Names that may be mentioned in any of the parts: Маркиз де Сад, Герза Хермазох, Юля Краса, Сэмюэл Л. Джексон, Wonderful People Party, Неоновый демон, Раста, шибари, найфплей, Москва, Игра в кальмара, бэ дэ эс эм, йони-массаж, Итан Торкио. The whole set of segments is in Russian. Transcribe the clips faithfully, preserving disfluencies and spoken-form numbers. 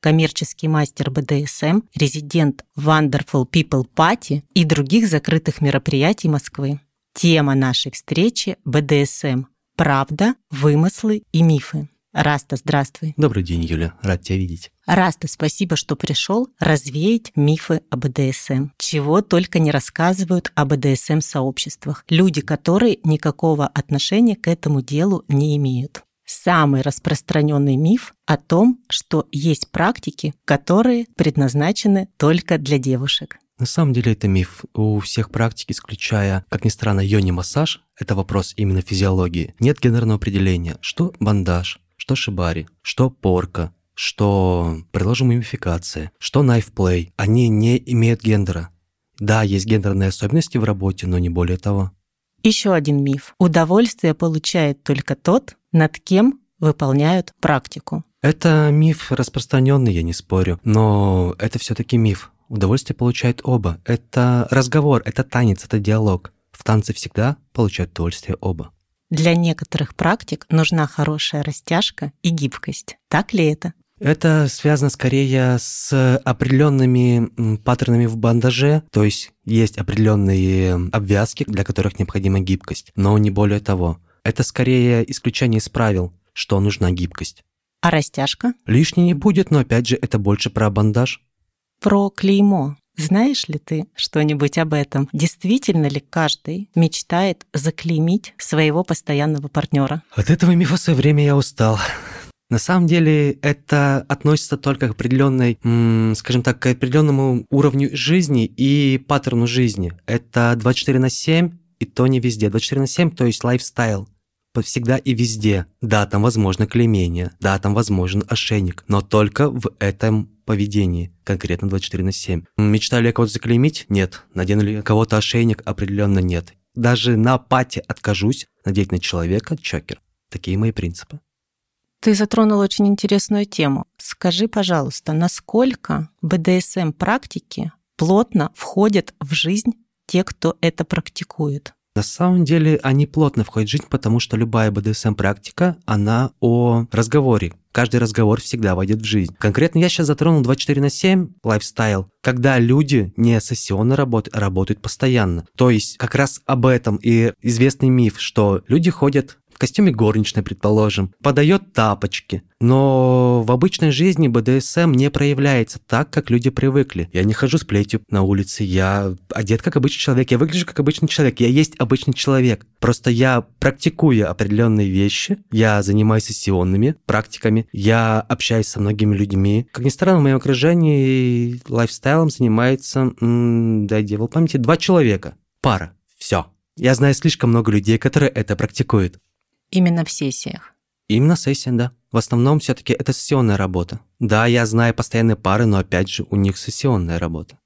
коммерческий мастер бэ дэ эс эм, резидент Wonderful People Party и других закрытых мероприятий Москвы. Тема нашей встречи – бэ дэ эс эм. Правда, вымыслы и мифы. Раста, здравствуй. Добрый день, Юля. Рад тебя видеть. Раста, спасибо, что пришел развеять мифы о бэ дэ эс эм. Чего только не рассказывают о бэ дэ эс эм-сообществах. Люди, которые никакого отношения к этому делу не имеют. Самый распространенный миф о том, что есть практики, которые предназначены только для девушек. На самом деле это миф. У всех практик, исключая, как ни странно, йони-массаж, это вопрос именно физиологии, нет гендерного определения, что бандаж, что шибари, что порка, что приложимая мумификация, что найфплей. Они не имеют гендера. Да, есть гендерные особенности в работе, но не более того. Еще один миф. Удовольствие получает только тот, над кем выполняют практику. Это миф распространенный, я не спорю, но это все-таки миф. Удовольствие получают оба. Это разговор, это танец, это диалог. В танце всегда получают удовольствие оба. Для некоторых практик нужна хорошая растяжка и гибкость. Так ли это? Это связано скорее с определенными паттернами в бандаже, то есть есть определенные обвязки, для которых необходима гибкость, но не более того. Это скорее исключение из правил, что нужна гибкость. А растяжка? Лишней не будет, но опять же это больше про бандаж. Про клеймо. Знаешь ли ты что-нибудь об этом? Действительно ли каждый мечтает заклеймить своего постоянного партнера? От этого мифа в свое время я устал. На самом деле это относится только к определенной, скажем так, к определенному уровню жизни и паттерну жизни. Это двадцать четыре на семь, и то не везде. двадцать четыре на семь, то есть лайфстайл. Всегда и везде. Да, там возможно клеймение, да, там возможен ошейник, но только в этом поведении, конкретно двадцать четыре на семь. Мечтали я кого-то заклеймить? Нет. Наденули кого-то ошейник? Определенно нет. Даже на пати откажусь надеть на человека чокер. Такие мои принципы. Ты затронул очень интересную тему. Скажи, пожалуйста, насколько бэ дэ эс эм-практики плотно входят в жизнь те, кто это практикует? На самом деле они плотно входят в жизнь, потому что любая бэ дэ эс эм-практика, она о разговоре. Каждый разговор всегда войдет в жизнь. Конкретно я сейчас затронул двадцать четыре на семь, лайфстайл, когда люди не сессионно работают, а работают постоянно. То есть как раз об этом и известный миф, что люди ходят в костюме горничной, предположим, подает тапочки. Но в обычной жизни бэ дэ эс эм не проявляется так, как люди привыкли. Я не хожу с плетью на улице, я одет как обычный человек, я выгляжу как обычный человек, я есть обычный человек. Просто я практикую определенные вещи, я занимаюсь сессионными практиками, я общаюсь со многими людьми. Как ни странно, в моем окружении лайфстайлом занимается, м- дай дьявол памяти, два человека, пара, все. Я знаю слишком много людей, которые это практикуют. Именно в сессиях? Именно сессия, да. В основном все-таки это сессионная работа. Да, я знаю постоянные пары, но опять же у них сессионная работа.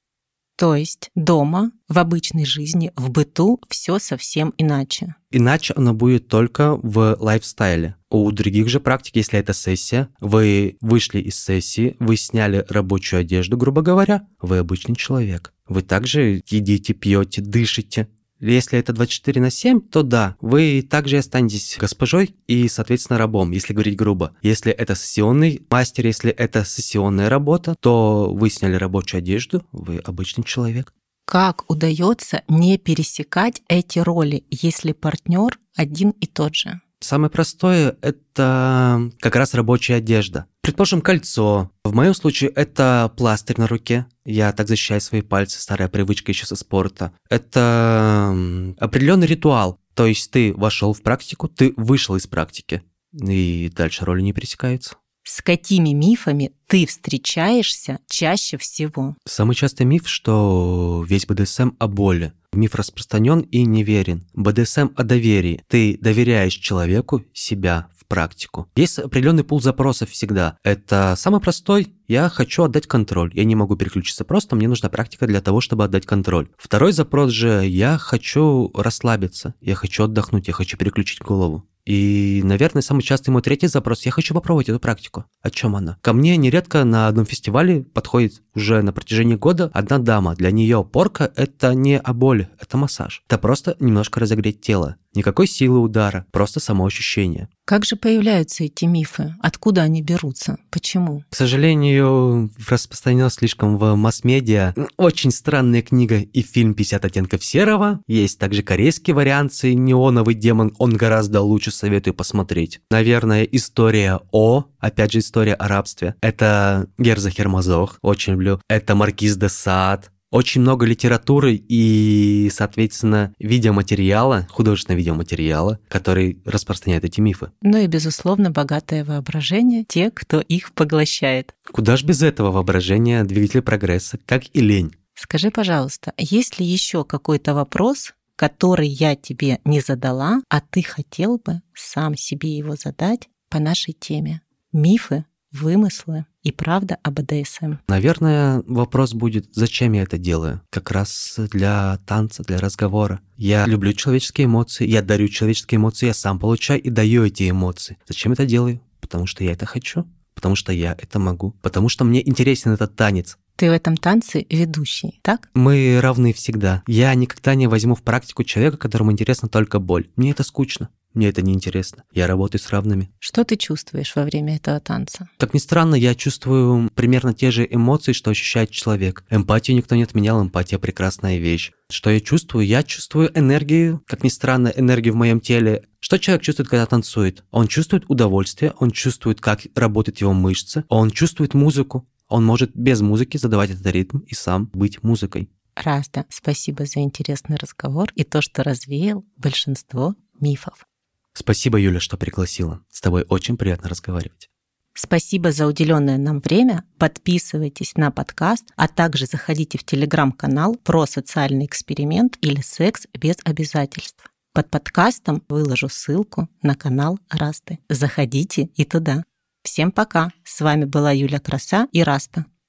То есть дома, в обычной жизни, в быту все совсем иначе? Иначе оно будет только в лайфстайле. У других же практик, если это сессия, вы вышли из сессии, вы сняли рабочую одежду, грубо говоря, вы обычный человек. Вы также едите, пьете, дышите. Если это двадцать четыре на семь, то да, вы также останетесь госпожой и, соответственно, рабом, если говорить грубо. Если это сессионный мастер, если это сессионная работа, то вы сняли рабочую одежду, вы обычный человек. Как удается не пересекать эти роли, если партнер один и тот же? Самое простое – это как раз рабочая одежда. Предположим, кольцо. В моем случае это пластырь на руке. Я так защищаю свои пальцы, старая привычка еще со спорта. Это определенный ритуал. То есть ты вошел в практику, ты вышел из практики. И дальше роли не пересекаются. С какими мифами ты встречаешься чаще всего? Самый частый миф, что весь бэ дэ эс эм о боли. Миф распространен и неверен. бэ дэ эс эм о доверии. Ты доверяешь человеку, себя в в практику. Есть определенный пул запросов всегда. Это самый простой: я хочу отдать контроль, я не могу переключиться просто, мне нужна практика для того, чтобы отдать контроль. Второй запрос же: я хочу расслабиться, я хочу отдохнуть, я хочу переключить голову. И, наверное, самый частый мой третий запрос: я хочу попробовать эту практику. О чем она? Ко мне нередко на одном фестивале подходит уже на протяжении года одна дама. Для нее порка – это не о боли, это массаж. Это просто немножко разогреть тело. Никакой силы удара, просто самоощущение. Как же появляются эти мифы? Откуда они берутся? Почему? К сожалению, распространено слишком в масс-медиа. Очень странная книга и фильм «пятьдесят оттенков серого». Есть также корейские варианты «Неоновый демон», он гораздо лучше, советую посмотреть. Наверное, история О, опять же, история о рабстве. Это Герза Хермазох, очень люблю. Это Маркиз де Сад. Очень много литературы и, соответственно, видеоматериала, художественного видеоматериала, который распространяет эти мифы. Ну и, безусловно, богатое воображение тех, кто их поглощает. Куда ж без этого воображения, двигатель прогресса, как и лень. Скажи, пожалуйста, есть ли еще какой-то вопрос, который я тебе не задала, а ты хотел бы сам себе его задать по нашей теме? Мифы, вымыслы и правда об а дэ эс эм. Наверное, вопрос будет, зачем я это делаю? Как раз для танца, для разговора. Я люблю человеческие эмоции, я дарю человеческие эмоции, я сам получаю и даю эти эмоции. Зачем это делаю? Потому что я это хочу, потому что я это могу, потому что мне интересен этот танец. Ты в этом танце ведущий, так? Мы равны всегда. Я никогда не возьму в практику человека, которому интересна только боль. Мне это скучно. Мне это неинтересно. Я работаю с равными. Что ты чувствуешь во время этого танца? Как ни странно, я чувствую примерно те же эмоции, что ощущает человек. Эмпатию никто не отменял, эмпатия – прекрасная вещь. Что я чувствую? Я чувствую энергию, как ни странно, энергию в моем теле. Что человек чувствует, когда танцует? Он чувствует удовольствие, он чувствует, как работают его мышцы, он чувствует музыку. Он может без музыки задавать этот ритм и сам быть музыкой. Раста, спасибо за интересный разговор и то, что развеял большинство мифов. Спасибо, Юля, что пригласила. С тобой очень приятно разговаривать. Спасибо за уделенное нам время. Подписывайтесь на подкаст, а также заходите в телеграм-канал про социальный эксперимент или секс без обязательств. Под подкастом выложу ссылку на канал Расты. Заходите и туда. Всем пока. С вами была Юля Краса и Раста.